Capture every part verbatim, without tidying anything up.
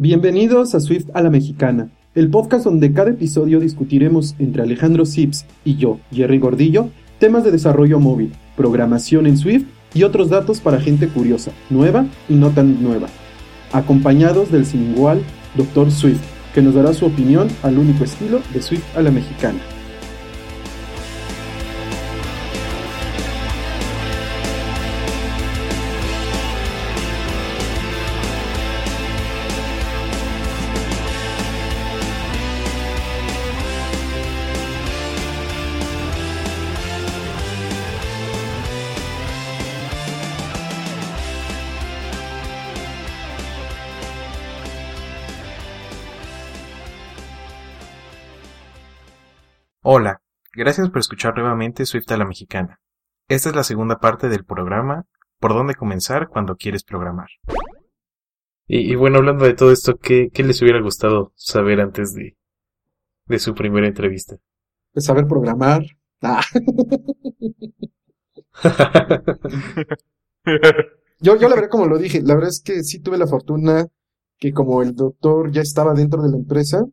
Bienvenidos a Swift a la Mexicana, el podcast donde cada episodio discutiremos entre Alejandro Sips y yo, Jerry Gordillo, temas de desarrollo móvil, programación en Swift y otros datos para gente curiosa, nueva y no tan nueva, acompañados del sin igual doctor Swift, que nos dará su opinión al único estilo de Swift a la Mexicana. Hola, gracias por escuchar nuevamente Swift a la Mexicana. Esta es la segunda parte del programa, por dónde comenzar cuando quieres programar. Y, y bueno, hablando de todo esto, ¿qué, qué les hubiera gustado saber antes de, de su primera entrevista? Pues saber programar. Ah. yo, yo la verdad, como lo dije, la verdad es que sí tuve la fortuna que como el doctor ya estaba dentro de la empresa,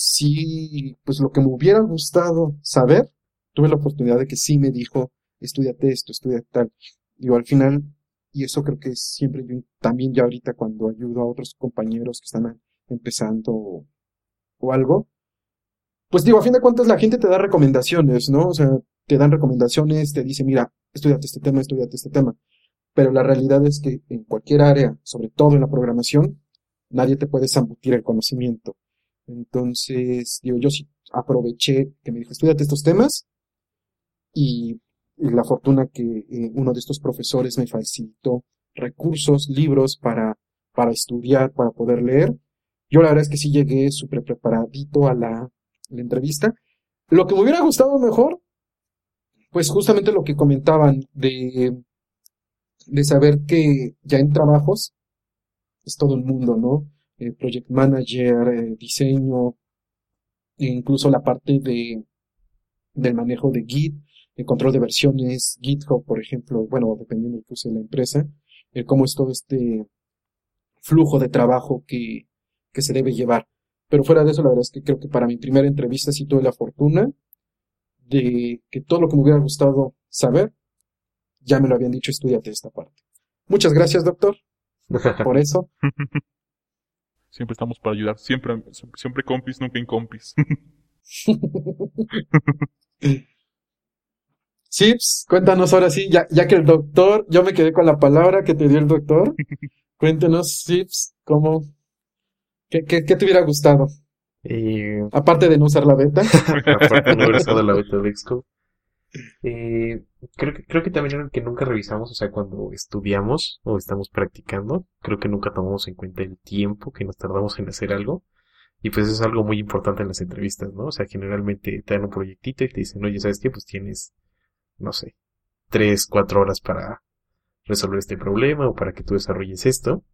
sí, pues lo que me hubiera gustado saber, tuve la oportunidad de que sí me dijo, estúdiate esto, estúdiate tal. Digo, al final, y eso creo que siempre yo también ya ahorita cuando ayudo a otros compañeros que están empezando o, o algo, pues digo, a fin de cuentas la gente te da recomendaciones, ¿no? O sea, te dan recomendaciones, te dice, mira, estúdiate este tema, estúdiate este tema. Pero la realidad es que en cualquier área, sobre todo en la programación, nadie te puede zambutir el conocimiento. Entonces, digo, yo sí aproveché que me dijo, estúdiate estos temas, y, y la fortuna que eh, uno de estos profesores me facilitó recursos, libros para, para estudiar, para poder leer. Yo la verdad es que sí llegué súper preparadito a la, la entrevista. Lo que me hubiera gustado mejor, pues justamente lo que comentaban de, de saber que ya en trabajos es todo el mundo, ¿no? Eh, project manager, eh, diseño, e incluso la parte de del manejo de Git, el control de versiones, GitHub, por ejemplo, bueno, dependiendo incluso de la empresa, eh, cómo es todo este flujo de trabajo que, que se debe llevar. Pero fuera de eso, la verdad es que creo que para mi primera entrevista sí tuve la fortuna de que todo lo que me hubiera gustado saber, ya me lo habían dicho, estúdiate esta parte. Muchas gracias, doctor, por eso. Siempre estamos para ayudar. Siempre, siempre compis, nunca incompis. Sips, cuéntanos ahora sí, ya, ya que el doctor, yo me quedé con la palabra que te dio el doctor. Cuéntanos, Sips, cómo, qué, qué, qué te hubiera gustado. Eh, Aparte de no usar la beta. Aparte de no haber usado la beta de Xcode. Eh, creo, creo que también algo que nunca revisamos, o sea, cuando estudiamos o estamos practicando, creo que nunca tomamos en cuenta el tiempo que nos tardamos en hacer algo, y pues eso es algo muy importante en las entrevistas, ¿no? O sea, generalmente te dan un proyectito y te dicen, oye, ¿sabes qué? Pues tienes, no sé, tres, cuatro horas para resolver este problema o para que tú desarrolles esto,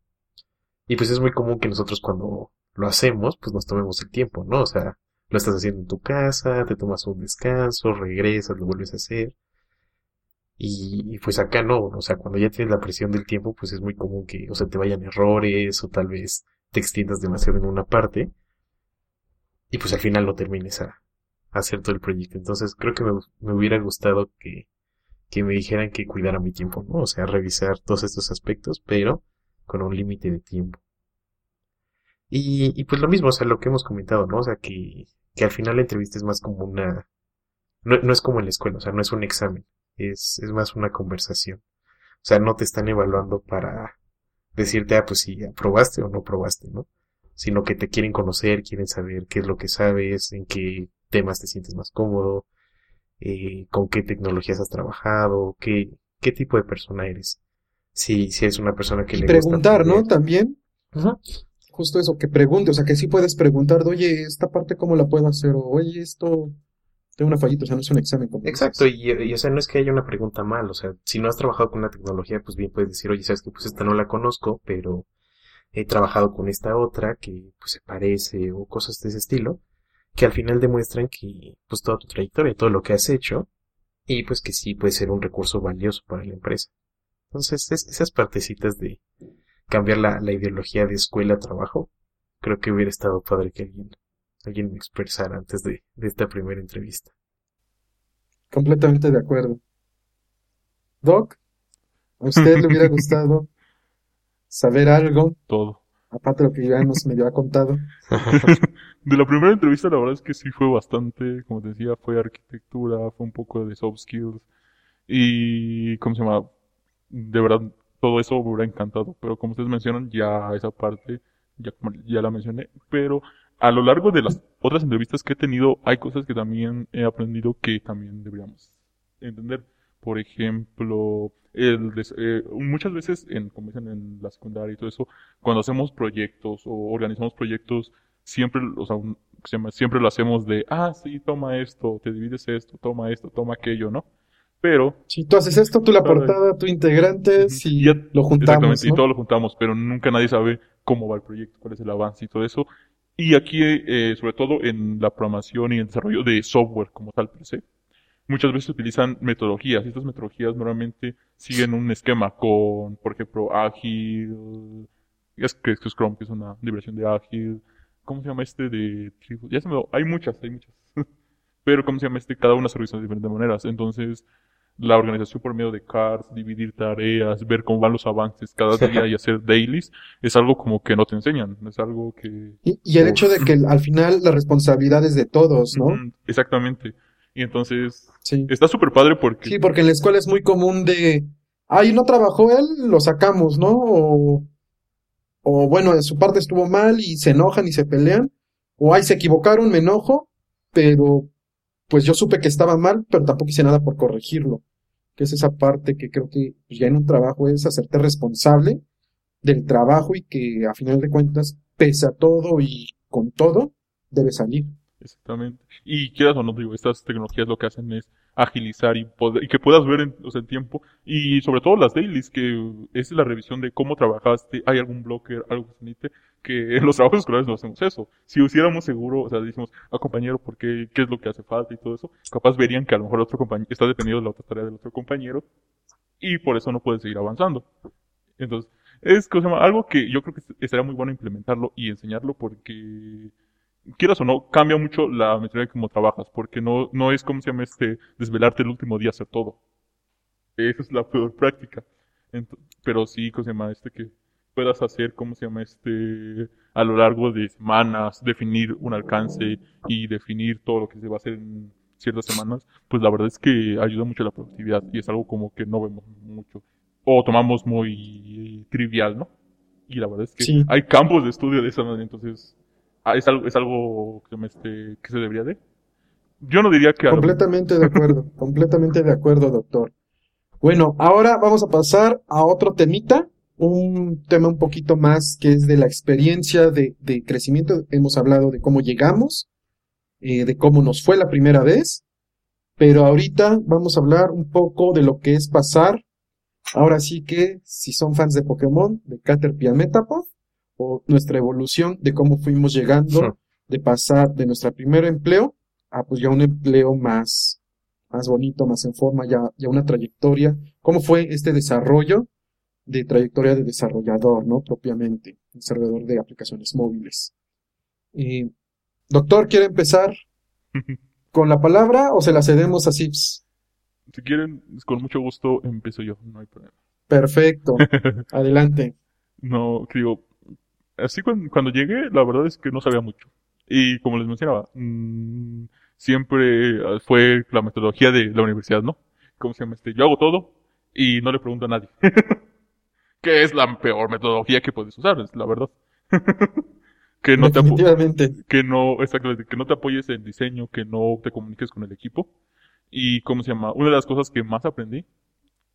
y pues es muy común que nosotros cuando lo hacemos, pues nos tomemos el tiempo, ¿no? O sea, lo estás haciendo en tu casa, te tomas un descanso, regresas, lo vuelves a hacer. Y, y pues acá no, o sea, cuando ya tienes la presión del tiempo, pues es muy común que, o sea, te vayan errores o tal vez te extiendas demasiado en una parte. Y pues al final no termines a, a hacer todo el proyecto. Entonces creo que me, me hubiera gustado que, que me dijeran que cuidara mi tiempo, ¿no? O sea, revisar todos estos aspectos, pero con un límite de tiempo. Y, y pues lo mismo, o sea, lo que hemos comentado, ¿no? O sea, que, que al final la entrevista es más como una... No, no es como en la escuela, o sea, no es un examen, es, es más una conversación. O sea, no te están evaluando para decirte, ah, pues si aprobaste o no aprobaste, ¿no? Sino que te quieren conocer, quieren saber qué es lo que sabes, en qué temas te sientes más cómodo, eh, con qué tecnologías has trabajado, qué, qué tipo de persona eres. Si, si eres una persona que y le gusta... Y preguntar, ¿no? También. Ajá. Justo eso, que pregunte, o sea, que sí puedes preguntar, oye, esta parte cómo la puedo hacer, o oye, esto, tengo una fallita, o sea, no es un examen. Exacto, y, y o sea, no es que haya una pregunta mal, o sea, si no has trabajado con una tecnología, pues bien puedes decir, oye, sabes que pues esta no la conozco, pero he trabajado con esta otra que pues se parece, o cosas de ese estilo, que al final demuestran que pues toda tu trayectoria, todo lo que has hecho, y pues que sí puede ser un recurso valioso para la empresa. Entonces, es, esas partecitas de... cambiar la, la ideología de escuela a trabajo, creo que hubiera estado padre que alguien, alguien me expresara antes de, de esta primera entrevista. Completamente de acuerdo. Doc, ¿a usted le hubiera gustado saber algo? Todo. Aparte de lo que ya nos medio ha contado. De la primera entrevista, la verdad es que sí fue bastante, como te decía, fue arquitectura, fue un poco de soft skills. Y, ¿cómo se llama? De verdad, todo eso me hubiera encantado. Pero como ustedes mencionan, ya esa parte, ya, ya la mencioné. Pero a lo largo de las otras entrevistas que he tenido, hay cosas que también he aprendido que también deberíamos entender. Por ejemplo, el des- eh, muchas veces, en, como dicen en la secundaria y todo eso, cuando hacemos proyectos o organizamos proyectos, siempre, o sea, un, siempre lo hacemos de, ah, sí, toma esto, te divides esto, toma esto, toma aquello, ¿no? Pero... si tú haces esto, tú la portada, tú integrantes, uh-huh, y ya, lo juntamos, exactamente, ¿no? Y todo lo juntamos, pero nunca nadie sabe cómo va el proyecto, cuál es el avance y todo eso. Y aquí, eh, sobre todo en la programación y el desarrollo de software como tal, per se, muchas veces utilizan metodologías. Estas metodologías normalmente siguen un esquema con, por ejemplo, Ágil, es que Scrum, que es una liberación de Ágil, ¿cómo se llama este de tribu? Ya se me... Hay muchas, hay muchas. Pero ¿cómo se llama este? Cada una se organiza de diferentes maneras. Entonces, la organización por medio de cards, dividir tareas, ver cómo van los avances cada día y hacer dailies, es algo como que no te enseñan. Es algo que... Y, y el hecho de que al final la responsabilidad es de todos, ¿no? Exactamente. Y entonces, sí, está súper padre porque... Sí, porque en la escuela es muy común de... Ay, no trabajó él, lo sacamos, ¿no? O, o bueno, de su parte estuvo mal y se enojan y se pelean. O ay, se equivocaron, me enojo, pero pues yo supe que estaba mal, pero tampoco hice nada por corregirlo. Que es esa parte que creo que ya en un trabajo es hacerte responsable del trabajo y que a final de cuentas, pese a todo y con todo, debe salir. Exactamente. Y quieras o no, digo, estas tecnologías lo que hacen es agilizar y, poder, y que puedas ver en, o sea, en tiempo. Y sobre todo las dailies, que es la revisión de cómo trabajaste, hay algún blocker, algo que se necesite, que en los trabajos escolares no hacemos eso. Si hiciéramos seguro, o sea, decimos, ah, compañero, ¿por qué? ¿Qué es lo que hace falta? Y todo eso, capaz verían que a lo mejor el otro compañero está dependiendo de la otra tarea del otro compañero y por eso no puede seguir avanzando. Entonces, es que, o sea, algo que yo creo que estaría muy bueno implementarlo y enseñarlo porque... quieras o no, cambia mucho la metodología como trabajas, porque no, no es como se llama este, desvelarte el último día hacer todo. Esa es la peor práctica. Entonces, pero sí, como se llama este, que puedas hacer, como se llama este, a lo largo de semanas, definir un alcance y definir todo lo que se va a hacer en ciertas semanas, pues la verdad es que ayuda mucho a la productividad y es algo como que no vemos mucho. O tomamos muy trivial, ¿no? Y la verdad es que sí, hay campos de estudio de esa manera, entonces... Ah, es algo, es algo que, me este, que se debería de... Yo no diría que... Completamente de acuerdo, completamente de acuerdo, doctor. Bueno, ahora vamos a pasar a otro temita, un tema un poquito más que es de la experiencia de, de crecimiento. Hemos hablado de cómo llegamos, eh, de cómo nos fue la primera vez, pero ahorita vamos a hablar un poco de lo que es pasar. Ahora sí que, si son fans de Pokémon, de Caterpie a Metapod, o nuestra evolución de cómo fuimos llegando, sí, de pasar de nuestro primer empleo a pues ya un empleo más, más bonito, más en forma, ya, ya una trayectoria. ¿Cómo fue este desarrollo de trayectoria de desarrollador, ¿no? Propiamente, desarrollador de aplicaciones móviles. Eh, doctor, ¿quiere empezar con la palabra o se la cedemos a Sips? Si quieren, con mucho gusto empiezo yo, no hay problema. Perfecto, adelante. No, digo... Así cuando, cuando llegué, la verdad es que no sabía mucho. Y como les mencionaba, mmm, siempre fue la metodología de la universidad, ¿no? ¿Cómo se llama este? Yo hago todo y no le pregunto a nadie. Que es la peor metodología que puedes usar, es la verdad. Que no te apoyes, que no, exactamente, que no te apoyes en diseño, que no te comuniques con el equipo. Y ¿cómo se llama? Una de las cosas que más aprendí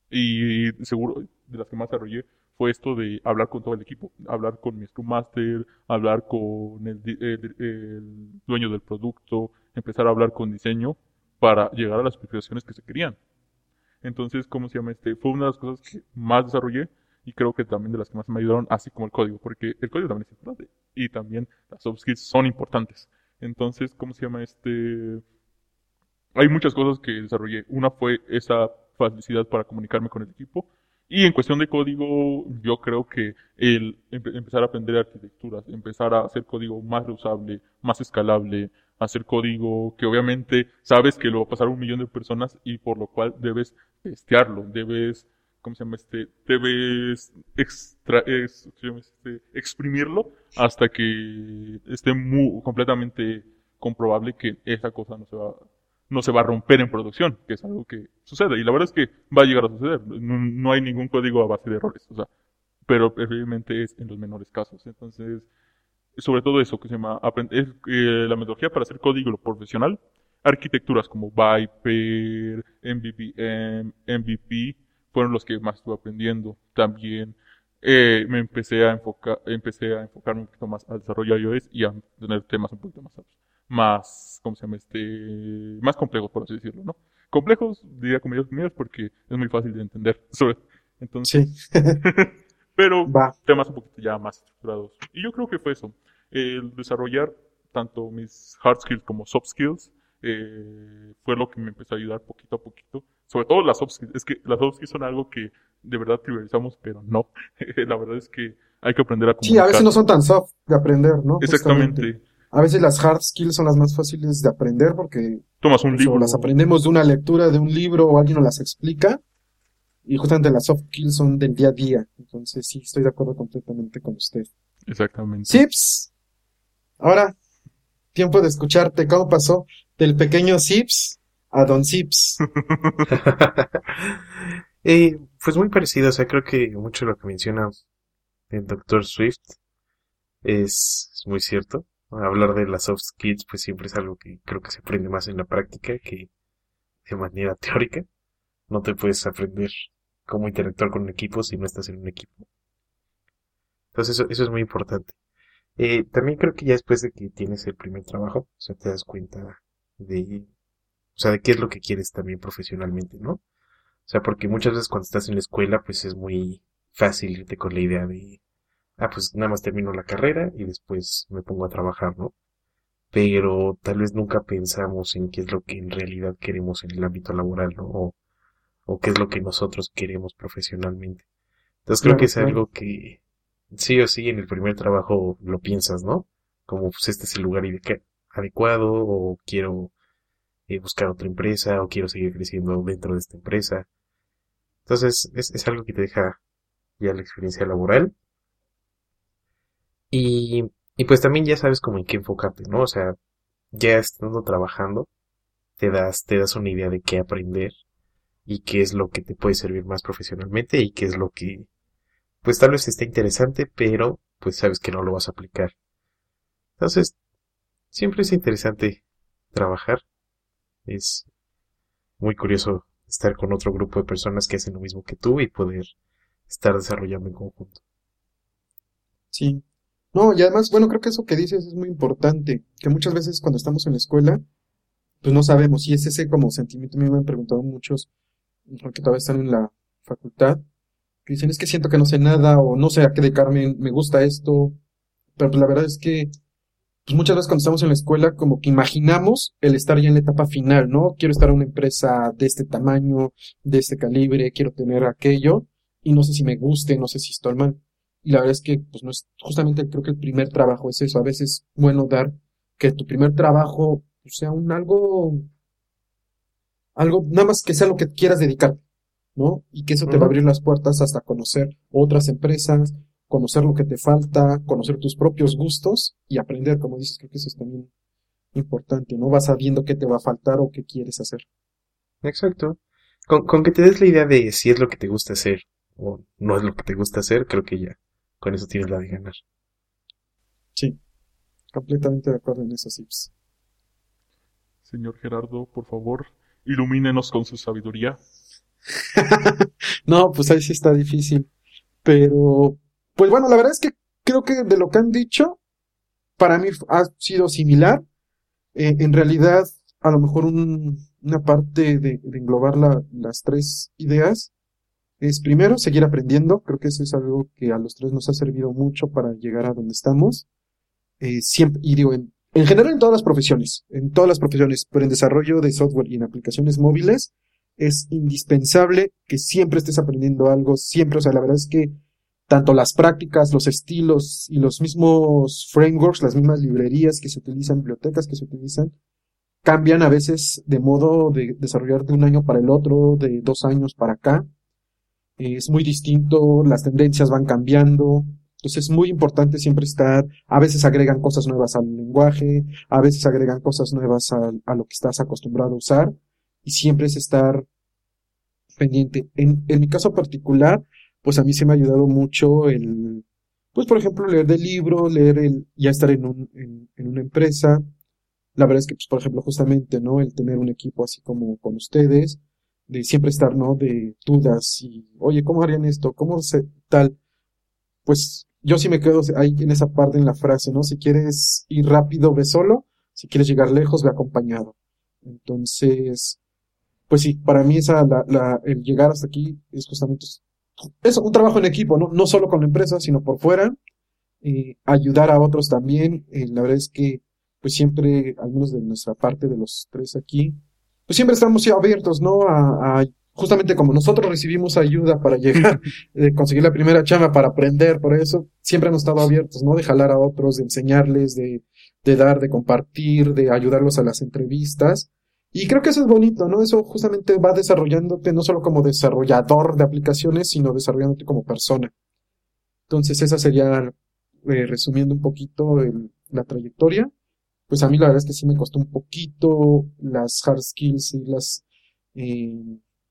y seguro de las que más desarrollé fue esto de hablar con todo el equipo, hablar con mi Scrum Master, hablar con el, el, el dueño del producto, empezar a hablar con diseño para llegar a las especificaciones que se querían. Entonces, ¿cómo se llama este? Fue una de las cosas que más desarrollé y creo que también de las que más me ayudaron, así como el código, porque el código también es importante y también las soft skills son importantes. Entonces, ¿cómo se llama este? Hay muchas cosas que desarrollé. Una fue esa facilidad para comunicarme con el equipo. Y en cuestión de código, yo creo que el empe- empezar a aprender arquitecturas, empezar a hacer código más reusable, más escalable, hacer código que obviamente sabes que lo va a pasar a un millón de personas y por lo cual debes testearlo, debes, ¿cómo se llama este? Debes extra, es, este, exprimirlo hasta que esté muy, completamente comprobable que esa cosa no se va no se va a romper en producción, que es algo que sucede. Y la verdad es que va a llegar a suceder. No, no hay ningún código a base de errores, o sea, pero preferiblemente es en los menores casos. Entonces, sobre todo eso que se llama aprender, eh, la metodología para hacer código profesional, arquitecturas como VIPER, M V V M, M V P, fueron los que más estuve aprendiendo. También eh, me empecé a enfocar, empecé a enfocarme un poquito más al desarrollo iOS y a tener temas un poquito más altos. más, ¿cómo se llama este? Más complejos, por así decirlo, ¿no? Complejos, diría comillas, comillas, porque es muy fácil de entender. Entonces, sí. Pero Va. temas un poquito ya más estructurados. Y yo creo que fue eso. El desarrollar tanto mis hard skills como soft skills eh, fue lo que me empezó a ayudar poquito a poquito. Sobre todo las soft skills. Es que las soft skills son algo que de verdad trivializamos, pero no. La verdad es que hay que aprender a comunicar. Sí, a veces no son tan soft de aprender, ¿no? Exactamente. Justamente. A veces las hard skills son las más fáciles de aprender porque tomas un libro, las aprendemos de una lectura de un libro o alguien nos las explica, y justamente las soft skills son del día a día. Entonces sí, estoy de acuerdo completamente con usted. Exactamente. Sips, ahora tiempo de escucharte. ¿Cómo pasó del pequeño Sips a Don Sips? eh, pues muy parecido, o sea, creo que mucho de lo que menciona el doctor Swift es, es muy cierto. Hablar de las soft skills pues siempre es algo que creo que se aprende más en la práctica que de manera teórica. No te puedes aprender cómo interactuar con un equipo si no estás en un equipo. Entonces eso, eso es muy importante. Eh, también creo que ya después de que tienes el primer trabajo, o sea, te das cuenta de, o sea, de qué es lo que quieres también profesionalmente, ¿no? O sea, porque muchas veces cuando estás en la escuela pues es muy fácil irte con la idea de ah, pues nada más termino la carrera y después me pongo a trabajar, ¿no? Pero tal vez nunca pensamos en qué es lo que en realidad queremos en el ámbito laboral, ¿no? O, o qué es lo que nosotros queremos profesionalmente. Entonces creo claro, que es claro. algo que sí o sí en el primer trabajo lo piensas, ¿no? Como pues este es el lugar adecuado, o quiero eh, buscar otra empresa, o quiero seguir creciendo dentro de esta empresa. Entonces es, es algo que te deja ya la experiencia laboral. Y, y pues también ya sabes como en qué enfocarte, ¿no? O sea, ya estando trabajando, te das, te das una idea de qué aprender y qué es lo que te puede servir más profesionalmente y qué es lo que, pues tal vez está interesante, pero pues sabes que no lo vas a aplicar. Entonces, siempre es interesante trabajar. Es muy curioso estar con otro grupo de personas que hacen lo mismo que tú y poder estar desarrollando en conjunto. Sí. No, y además, bueno, creo que eso que dices es muy importante, que muchas veces cuando estamos en la escuela, pues no sabemos, y es ese como sentimiento, a mí me han preguntado muchos, porque todavía están en la facultad, que dicen, es que siento que no sé nada, o no sé a qué dedicarme, me gusta esto, pero pues la verdad es que, pues muchas veces cuando estamos en la escuela, como que imaginamos el estar ya en la etapa final, ¿no? Quiero estar en una empresa de este tamaño, de este calibre, quiero tener aquello, y no sé si me guste, no sé si estoy mal. Y la verdad es que, pues no es, justamente creo que el primer trabajo es eso. A veces es bueno dar que tu primer trabajo sea un algo, algo, nada más que sea lo que quieras dedicar, ¿no? Y que eso te va a abrir las puertas hasta conocer otras empresas, conocer lo que te falta, conocer tus propios gustos y aprender, como dices, creo que eso es también importante, ¿no? Vas sabiendo qué te va a faltar o qué quieres hacer. Exacto. Con, con que te des la idea de si es lo que te gusta hacer o no es lo que te gusta hacer, creo que ya. Con eso tienes la de ganar. Sí, completamente de acuerdo en eso, Sips. Señor Gerardo, por favor, ilumínenos con su sabiduría. No, pues ahí sí está difícil. Pero, pues bueno, la verdad es que creo que de lo que han dicho, para mí ha sido similar. Eh, en realidad, a lo mejor un, una parte de, de englobar la, las tres ideas es primero seguir aprendiendo. Creo que eso es algo que a los tres nos ha servido mucho para llegar a donde estamos. Eh, siempre, y digo, en, en general en todas las profesiones, en todas las profesiones, pero en desarrollo de software y en aplicaciones móviles, es indispensable que siempre estés aprendiendo algo, siempre. O sea, la verdad es que tanto las prácticas, los estilos y los mismos frameworks, las mismas librerías que se utilizan, bibliotecas que se utilizan, cambian a veces de modo de desarrollar de un año para el otro, de dos años para acá. Es muy distinto, las tendencias van cambiando. Entonces es muy importante siempre estar, a veces agregan cosas nuevas al lenguaje, a veces agregan cosas nuevas a, a lo que estás acostumbrado a usar, y siempre es estar pendiente. En, en mi caso particular, pues a mí se me ha ayudado mucho el, pues por ejemplo, leer de libros, leer el, ya estar en, un, en, en una empresa. La verdad es que, pues, por ejemplo, justamente, ¿no? El tener un equipo así como con ustedes, de siempre estar, ¿no? De dudas y, oye, ¿cómo harían esto? ¿Cómo se tal? Pues yo sí me quedo ahí en esa parte, en la frase, ¿no? Si quieres ir rápido, ve solo. Si quieres llegar lejos, ve acompañado. Entonces, pues sí, para mí esa, la, la, el llegar hasta aquí es justamente eso, un trabajo en equipo, ¿no? No solo con la empresa, sino por fuera. Eh, ayudar a otros también. Eh, la verdad es que, pues siempre, al menos de nuestra parte, de los tres aquí, pues siempre estamos abiertos, ¿no? A, a justamente como nosotros recibimos ayuda para llegar, eh, conseguir la primera chamba, para aprender, por eso siempre hemos estado abiertos, ¿no? De jalar a otros, de enseñarles, de, de dar, de compartir, de ayudarlos a las entrevistas. Y creo que eso es bonito, ¿no? Eso justamente va desarrollándote no solo como desarrollador de aplicaciones, sino desarrollándote como persona. Entonces esa sería, eh, resumiendo un poquito el, la trayectoria. Pues a mí la verdad es que sí me costó un poquito las hard skills y las eh,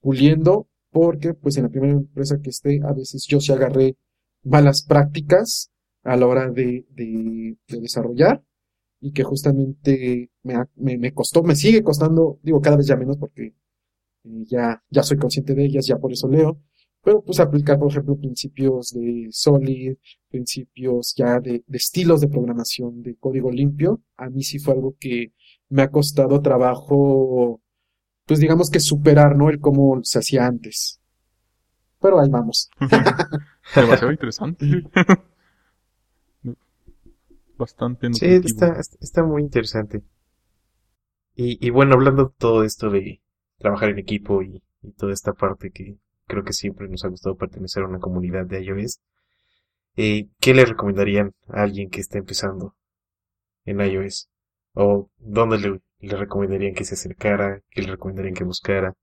puliendo, porque pues en la primera empresa que esté, a veces yo sí agarré malas prácticas a la hora de, de, de desarrollar, y que justamente me, me, me costó, me sigue costando, digo cada vez ya menos porque eh, ya, ya soy consciente de ellas, ya por eso leo, pero pues aplicar por ejemplo principios de SOLID, principios ya de, de estilos de programación de código limpio, a mí sí fue algo que me ha costado trabajo, pues digamos que superar, ¿no? El cómo se hacía antes. Pero ahí vamos. Demasiado interesante. Bastante. Sí, está, está muy interesante. Y, y bueno, hablando todo esto de trabajar en equipo y, y toda esta parte que creo que siempre nos ha gustado pertenecer a una comunidad de iOS, Eh, ¿qué le recomendarían a alguien que está empezando en iOS? ¿O dónde le, le recomendarían que se acercara? ¿Qué le recomendarían que buscara?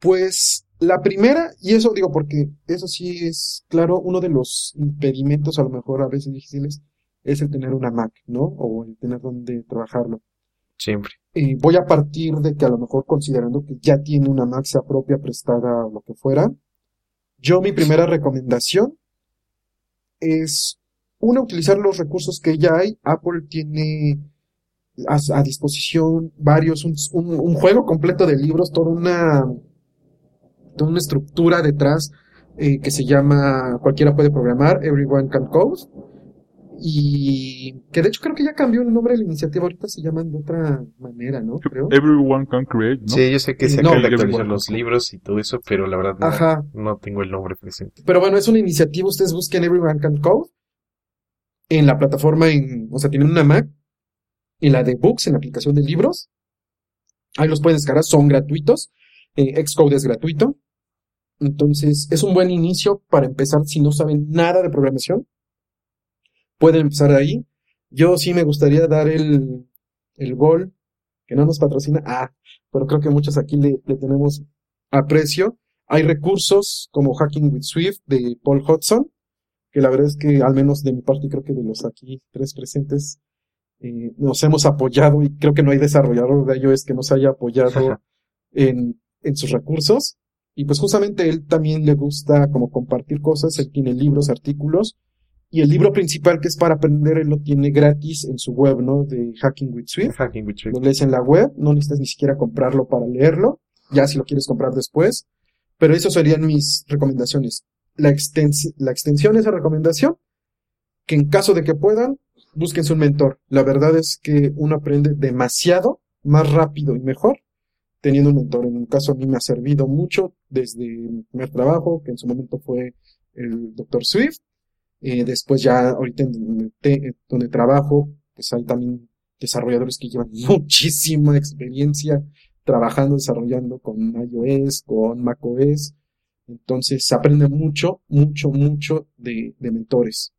Pues la primera, y eso digo porque eso sí es claro, uno de los impedimentos a lo mejor a veces difíciles es el tener una Mac, ¿no? O el tener donde trabajarlo. Siempre. Eh, voy a partir de que a lo mejor considerando que ya tiene una Mac, sea propia, prestada o lo que fuera, yo mi primera recomendación es, una, utilizar los recursos que ya hay. Apple tiene a, a disposición varios, un, un, un juego completo de libros, toda una, toda una estructura detrás eh, que se llama Cualquiera Puede Programar, Everyone Can Code, y que de hecho creo que ya cambió el nombre de la iniciativa, ahorita se llaman de otra manera, ¿no? Creo. Everyone Can Create, ¿no? Sí, yo sé que se acaban de actualizar los libros y todo eso, pero la verdad Ajá. No, no tengo el nombre presente. Pero bueno, es una iniciativa, ustedes busquen Everyone Can Code en la plataforma, en, o sea, tienen una Mac, en la de Books, en la aplicación de libros, ahí los pueden descargar, son gratuitos, eh, Xcode es gratuito, entonces es un buen inicio para empezar si no saben nada de programación. Pueden empezar ahí. Yo sí me gustaría dar el, el gol, que no nos patrocina, ah, pero creo que muchos aquí le, le tenemos aprecio. Hay recursos como Hacking with Swift de Paul Hudson, que la verdad es que al menos de mi parte, creo que de los aquí tres presentes, eh, nos hemos apoyado, y creo que no hay desarrollador de iOS que nos haya apoyado en, en sus recursos. Y pues justamente él también le gusta como compartir cosas, él tiene libros, artículos, y el libro principal, que es para aprender, él lo tiene gratis en su web, ¿no? De Hacking with Swift. Hacking with Swift. Lo lees en la web, no necesitas ni siquiera comprarlo para leerlo, ya si lo quieres comprar después. Pero eso serían mis recomendaciones. La, extens- la extensión es la recomendación, que en caso de que puedan, búsquense un mentor. La verdad es que uno aprende demasiado, más rápido y mejor, teniendo un mentor. En mi caso, a mí me ha servido mucho desde mi primer trabajo, que en su momento fue el doctor Swift. Eh, después ya ahorita en donde, te, donde trabajo, pues hay también desarrolladores que llevan muchísima experiencia trabajando, desarrollando con iOS, con macOS. Entonces se aprende mucho, mucho, mucho de, de mentores.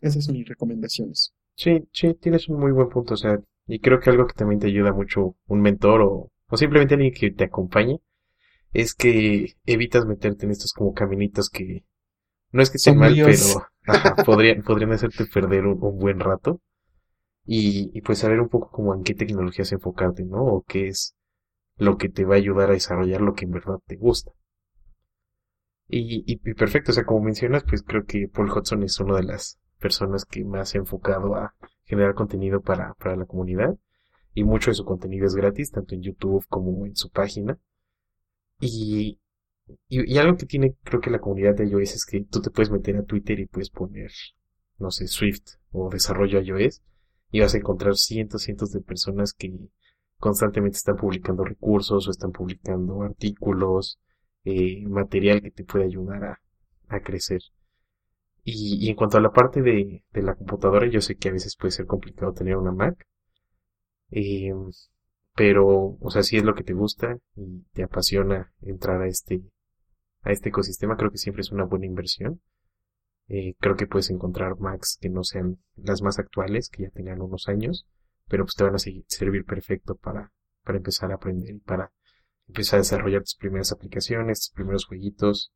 Esas son mis recomendaciones. Sí, sí, tienes un muy buen punto. O sea, y creo que algo que también te ayuda mucho un mentor o, o simplemente alguien que te acompañe es que evitas meterte en estos como caminitos que no es que estén mal, Dios. pero ajá, podrían, podrían hacerte perder un, un buen rato. Y, y pues saber un poco como en qué tecnologías enfocarte, ¿no? O qué es lo que te va a ayudar a desarrollar lo que en verdad te gusta. Y, y, y perfecto, o sea, como mencionas, pues creo que Paul Hudson es una de las personas que más se ha enfocado a generar contenido para, para la comunidad. Y mucho de su contenido es gratis, tanto en YouTube como en su página. Y, y, y algo que tiene, creo que la comunidad de iOS es que tú te puedes meter a Twitter y puedes poner, no sé, Swift o desarrollo iOS. Y vas a encontrar cientos, cientos de personas que constantemente están publicando recursos o están publicando artículos, eh, material que te puede ayudar a, a crecer. Y, y en cuanto a la parte de, de la computadora, yo sé que a veces puede ser complicado tener una Mac. Eh, pero, o sea, si es lo que te gusta y te apasiona entrar a este, a este ecosistema, creo que siempre es una buena inversión. Eh, creo que puedes encontrar Macs que no sean las más actuales, que ya tengan unos años, pero pues te van a seguir, servir perfecto para, para empezar a aprender y para empezar a desarrollar tus primeras aplicaciones, tus primeros jueguitos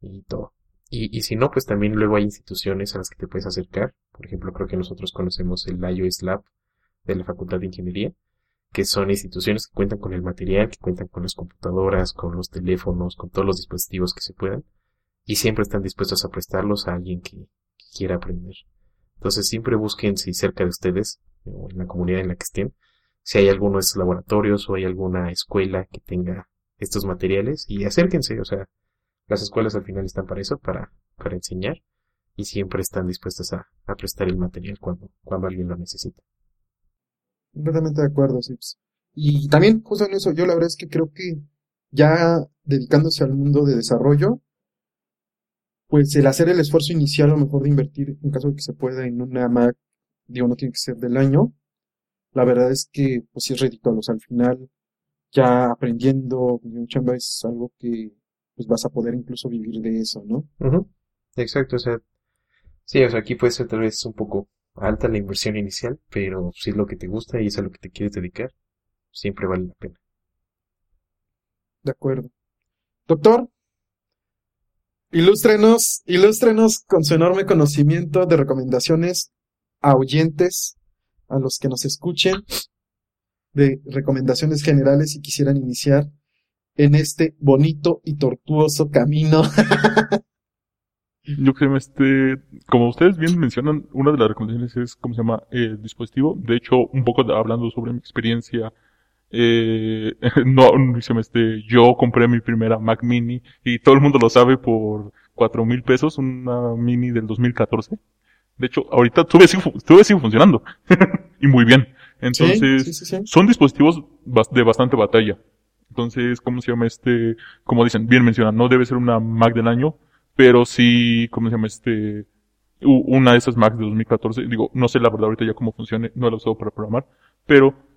y todo. Y, y si no, pues también luego hay instituciones a las que te puedes acercar. Por ejemplo, creo que nosotros conocemos el iOS Lab de la Facultad de Ingeniería, que son instituciones que cuentan con el material, que cuentan con las computadoras, con los teléfonos, con todos los dispositivos que se puedan. Y siempre están dispuestos a prestarlos a alguien que, que quiera aprender. Entonces siempre busquen si cerca de ustedes, o en la comunidad en la que estén, si hay alguno de estos laboratorios o hay alguna escuela que tenga estos materiales, y acérquense. O sea, las escuelas al final están para eso, para, para enseñar, y siempre están dispuestas a, a prestar el material cuando, cuando alguien lo necesita. Completamente de acuerdo, Sips. Y también, justo en eso, yo la verdad es que creo que ya dedicándose al mundo de desarrollo, pues el hacer el esfuerzo inicial, a lo mejor de invertir, en caso de que se pueda, en una Mac, digo, no tiene que ser del año, la verdad es que pues sí es redituable. O sea, al final, ya aprendiendo, en chamba es algo que pues vas a poder incluso vivir de eso, ¿no? Uh-huh. Exacto, o sea, sí, o sea, aquí puede ser tal vez un poco alta la inversión inicial, pero si es lo que te gusta y es a lo que te quieres dedicar, siempre vale la pena. De acuerdo. Doctor, Ilústrenos, ilústrenos con su enorme conocimiento de recomendaciones a oyentes, a los que nos escuchen, de recomendaciones generales si quisieran iniciar en este bonito y tortuoso camino. Yo, este, como ustedes bien mencionan, una de las recomendaciones es, ¿cómo se llama?, el dispositivo. De hecho, un poco hablando sobre mi experiencia, Eh, no, este, yo compré mi primera Mac Mini y todo el mundo lo sabe por cuatro mil pesos, una Mini del dos mil catorce. De hecho, ahorita tuve tuve sigue funcionando y muy bien. Entonces, sí, sí, sí, sí. Son dispositivos de bastante batalla. Entonces, ¿cómo se llama este? Como dicen, bien mencionan, no debe ser una Mac del año, pero sí, ¿cómo se llama este? Una de esas Macs de dos mil catorce. Digo, no sé la verdad ahorita ya cómo funcione, no la he usado para programar, pero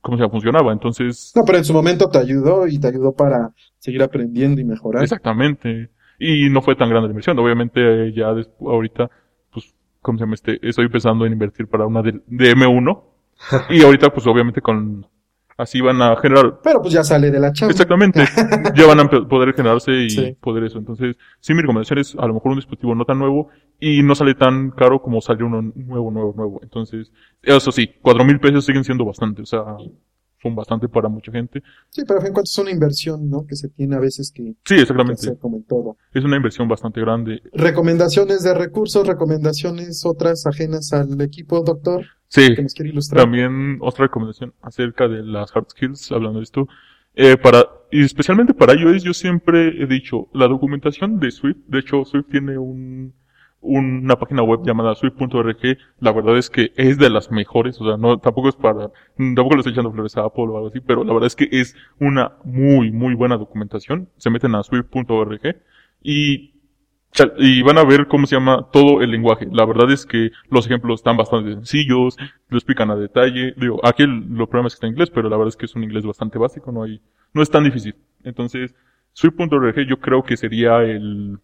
cómo se funcionaba, entonces... No, pero en su momento te ayudó y te ayudó para seguir aprendiendo y mejorar. Exactamente. Y no fue tan grande la inversión. Obviamente eh, ya después, ahorita, pues, cómo se llama este, estoy pensando en invertir para una de, de M uno. Y ahorita, pues, obviamente con... Así van a generar... Pero pues ya sale de la chamba. Exactamente. Ya van a poder generarse y sí. poder eso. Entonces, sí, mi recomendación es a lo mejor un dispositivo no tan nuevo y no sale tan caro como sale uno nuevo, nuevo, nuevo. Entonces, eso sí, cuatro mil pesos siguen siendo bastante. O sea, son bastante para mucha gente. Sí, pero en cuanto es una inversión, ¿no? Que se tiene a veces que... Sí, exactamente. Que como en todo. Es una inversión bastante grande. Recomendaciones de recursos, recomendaciones otras ajenas al equipo, doctor. Sí, que nos quiere ilustrar. También otra recomendación acerca de las hard skills, hablando de esto, eh, para, y especialmente para iOS, yo siempre he dicho, la documentación de Swift, de hecho Swift tiene un, un una página web llamada Swift punto org, la verdad es que es de las mejores, o sea, no, tampoco es para, tampoco le estoy echando flores a Apple o algo así, pero la verdad es que es una muy, muy buena documentación, se meten a Swift punto org, y y van a ver cómo se llama todo el lenguaje. La verdad es que los ejemplos están bastante sencillos, lo explican a detalle. Digo, aquí el, lo problema es que está en inglés, pero la verdad es que es un inglés bastante básico, no hay, no es tan difícil. Entonces, Swift punto org yo creo que sería el,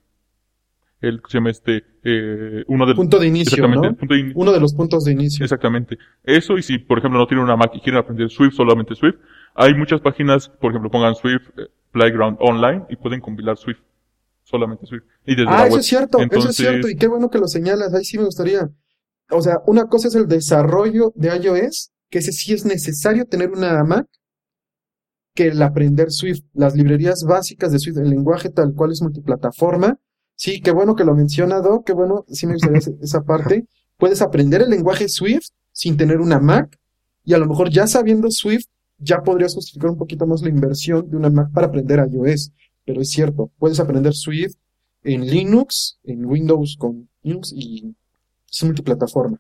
el que se llama este, eh, uno de los... Punto de inicio, exactamente, ¿no? Punto de in- uno de los puntos de inicio. Exactamente. Eso, y si, por ejemplo, no tienen una Mac y quieren aprender Swift, solamente Swift, hay muchas páginas, por ejemplo, pongan Swift eh, Playground Online y pueden compilar Swift. Solamente Swift. Y desde ah, la eso web. es cierto, Entonces... eso es cierto, y qué bueno que lo señalas, ahí sí me gustaría. O sea, una cosa es el desarrollo de iOS, que ese sí es necesario tener una Mac, que el aprender Swift, las librerías básicas de Swift, el lenguaje tal cual es multiplataforma. Sí, qué bueno que lo menciona Doc, qué bueno, sí me gustaría esa parte. Puedes aprender el lenguaje Swift sin tener una Mac, y a lo mejor ya sabiendo Swift, ya podrías justificar un poquito más la inversión de una Mac para aprender iOS. Pero es cierto, puedes aprender Swift en Linux, en Windows con Linux, y es multiplataforma.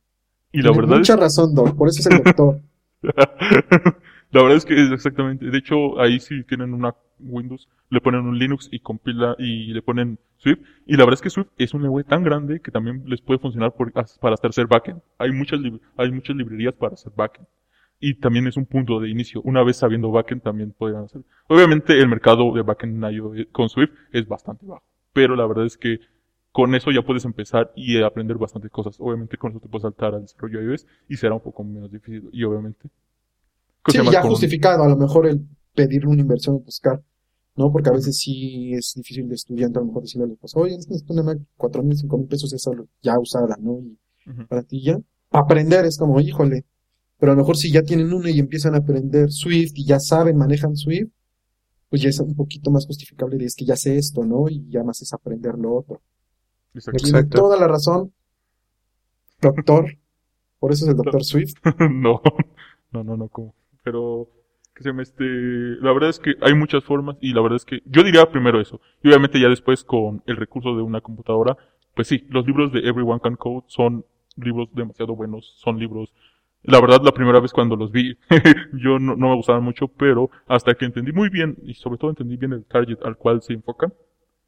Y la verdad mucha es... razón, Doc, por eso es el doctor. La verdad es que es exactamente, de hecho ahí sí tienen una Windows, le ponen un Linux y compila y le ponen Swift, y la verdad es que Swift es un lenguaje tan grande que también les puede funcionar por, para hacer backend. Hay muchas lib- hay muchas librerías para hacer backend. Y también es un punto de inicio. Una vez sabiendo backend también podrían hacer. Obviamente el mercado de backend en iOS con Swift es bastante bajo, pero la verdad es que con eso ya puedes empezar y aprender bastantes cosas. Obviamente con eso te puedes saltar al desarrollo iOS y será un poco menos difícil. Y obviamente sí, ya con... justificado a lo mejor el pedir una inversión o buscar, ¿no? Porque a veces sí es difícil de estudiante a lo mejor decirle a los cosas, oye, necesito una Mac cuatro mil, cinco mil pesos esa ya usada, ¿no? Y uh-huh. para ti ya aprender es como, híjole. Pero a lo mejor si ya tienen una y empiezan a aprender Swift y ya saben, manejan Swift, pues ya es un poquito más justificable de es que ya sé esto, ¿no? Y ya más es aprender lo otro. Exacto. Me tiene toda la razón, doctor. Por eso es el doctor Swift. No, no, no, no, ¿cómo? Pero que se me este, la verdad es que hay muchas formas y la verdad es que yo diría primero eso. Y obviamente ya después con el recurso de una computadora, pues sí, los libros de Everyone Can Code son libros demasiado buenos, son libros... La verdad, la primera vez cuando los vi, yo no, no me gustaban mucho, pero hasta que entendí muy bien, y sobre todo entendí bien el target al cual se enfocan,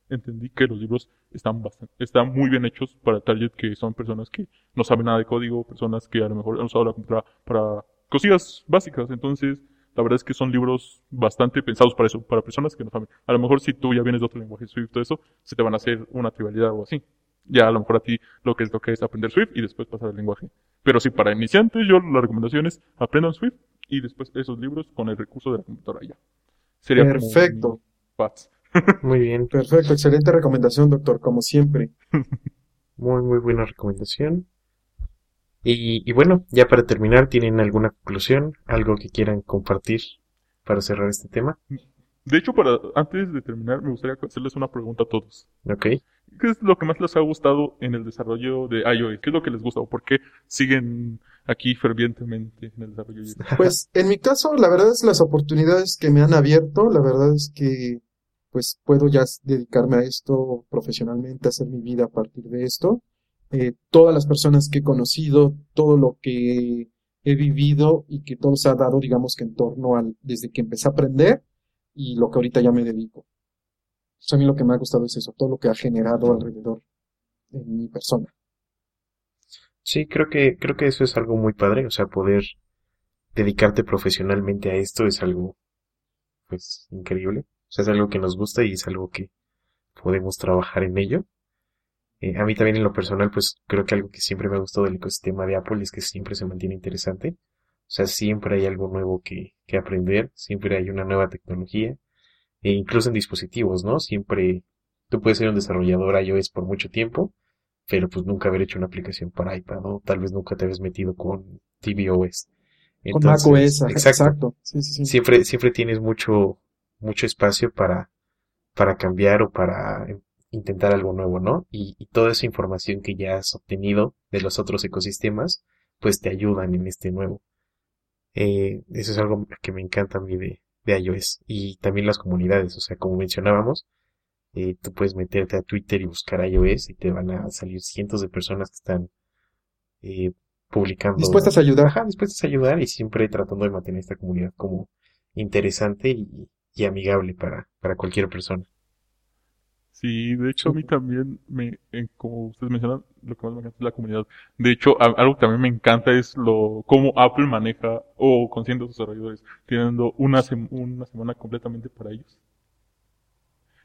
entendí que los libros están bastante, están muy bien hechos para el target, que son personas que no saben nada de código, personas que a lo mejor han usado la computadora para cosillas básicas. Entonces, la verdad es que son libros bastante pensados para eso, para personas que no saben. A lo mejor si tú ya vienes de otro lenguaje Swift, todo eso, se te van a hacer una trivialidad o así. Ya a lo mejor a ti lo que es lo que es aprender Swift y después pasar al lenguaje. Pero sí, para iniciantes, yo la recomendación es aprendan Swift y después esos libros con el recurso de la computadora ya. Sería perfecto. Muy bien. Perfecto, excelente recomendación, doctor, como siempre. Muy, muy buena recomendación. Y, y bueno, ya para terminar, ¿tienen alguna conclusión? ¿Algo que quieran compartir para cerrar este tema? De hecho, para antes de terminar, me gustaría hacerles una pregunta a todos. Ok. ¿Qué es lo que más les ha gustado en el desarrollo de iOS? ¿Qué es lo que les gusta o por qué siguen aquí fervientemente en el desarrollo? Pues, en mi caso, la verdad es las oportunidades que me han abierto. La verdad es que, pues, puedo ya dedicarme a esto profesionalmente, hacer mi vida a partir de esto. Eh, todas las personas que he conocido, todo lo que he vivido y que todo se ha dado, digamos, que en torno al desde que empecé a aprender y lo que ahorita ya me dedico. Entonces, a mí lo que me ha gustado es eso, todo lo que ha generado alrededor de mi persona. Sí, creo que creo que eso es algo muy padre, o sea, poder dedicarte profesionalmente a esto es algo, pues, increíble. O sea, es algo que nos gusta y es algo que podemos trabajar en ello. Eh, a mí también en lo personal, pues, creo que algo que siempre me ha gustado del ecosistema de Apple es que siempre se mantiene interesante. O sea, siempre hay algo nuevo que, que aprender, siempre hay una nueva tecnología. E incluso en dispositivos, ¿no? Siempre tú puedes ser un desarrollador iOS por mucho tiempo, pero pues nunca haber hecho una aplicación para iPad, o tal vez nunca te habías metido con tvOS. Entonces, con macOS, exacto. exacto. Sí, sí, sí. Siempre, siempre tienes mucho, mucho espacio para, para cambiar o para intentar algo nuevo, ¿no? Y, y toda esa información que ya has obtenido de los otros ecosistemas, pues te ayudan en este nuevo. Eh, eso es algo que me encanta a mí de de iOS, y también las comunidades, o sea, como mencionábamos, eh, tú puedes meterte a Twitter y buscar iOS y te van a salir cientos de personas que están eh, publicando. Dispuestas a ayudar. Ajá, dispuestas a ayudar y siempre tratando de mantener esta comunidad como interesante y, y amigable para, para cualquier persona. Sí, de hecho a mí también, me, eh, como ustedes mencionan, lo que más me encanta es la comunidad. De hecho, a, algo que también me encanta es lo cómo Apple maneja o oh, consiente a sus desarrolladores, teniendo una, sem- una semana completamente para ellos.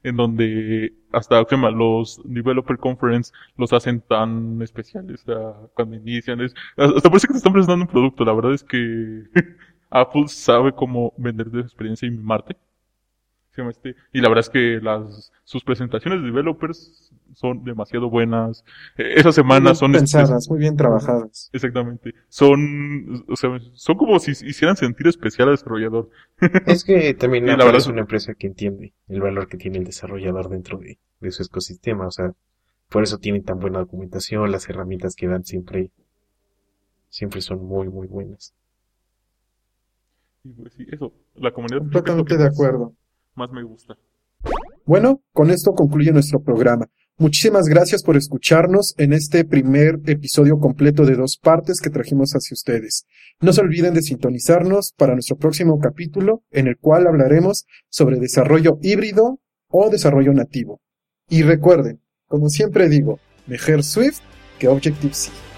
En donde hasta o sea, los developer conference los hacen tan especiales, o sea, cuando inician, es, hasta parece que te están presentando un producto. La verdad es que Apple sabe cómo vender de su experiencia y mimarte. Y la verdad es que las sus presentaciones de developers son demasiado buenas. Eh, esas semanas son... pensadas, es, muy bien trabajadas. Exactamente. Son o sea, son como si hicieran sentir especial al desarrollador. Es que también la verdad es una empresa que entiende el valor que tiene el desarrollador dentro de, de su ecosistema. O sea, por eso tienen tan buena documentación. Las herramientas que dan siempre siempre son muy, muy buenas. Y pues sí, eso. La comunidad... Completamente de acuerdo. Más me gusta. Bueno, con esto concluye nuestro programa. Muchísimas gracias por escucharnos en este primer episodio completo de dos partes que trajimos hacia ustedes. No se olviden de sintonizarnos para nuestro próximo capítulo, en el cual hablaremos sobre desarrollo híbrido o desarrollo nativo. Y recuerden, como siempre digo, mejor Swift que Objective-C.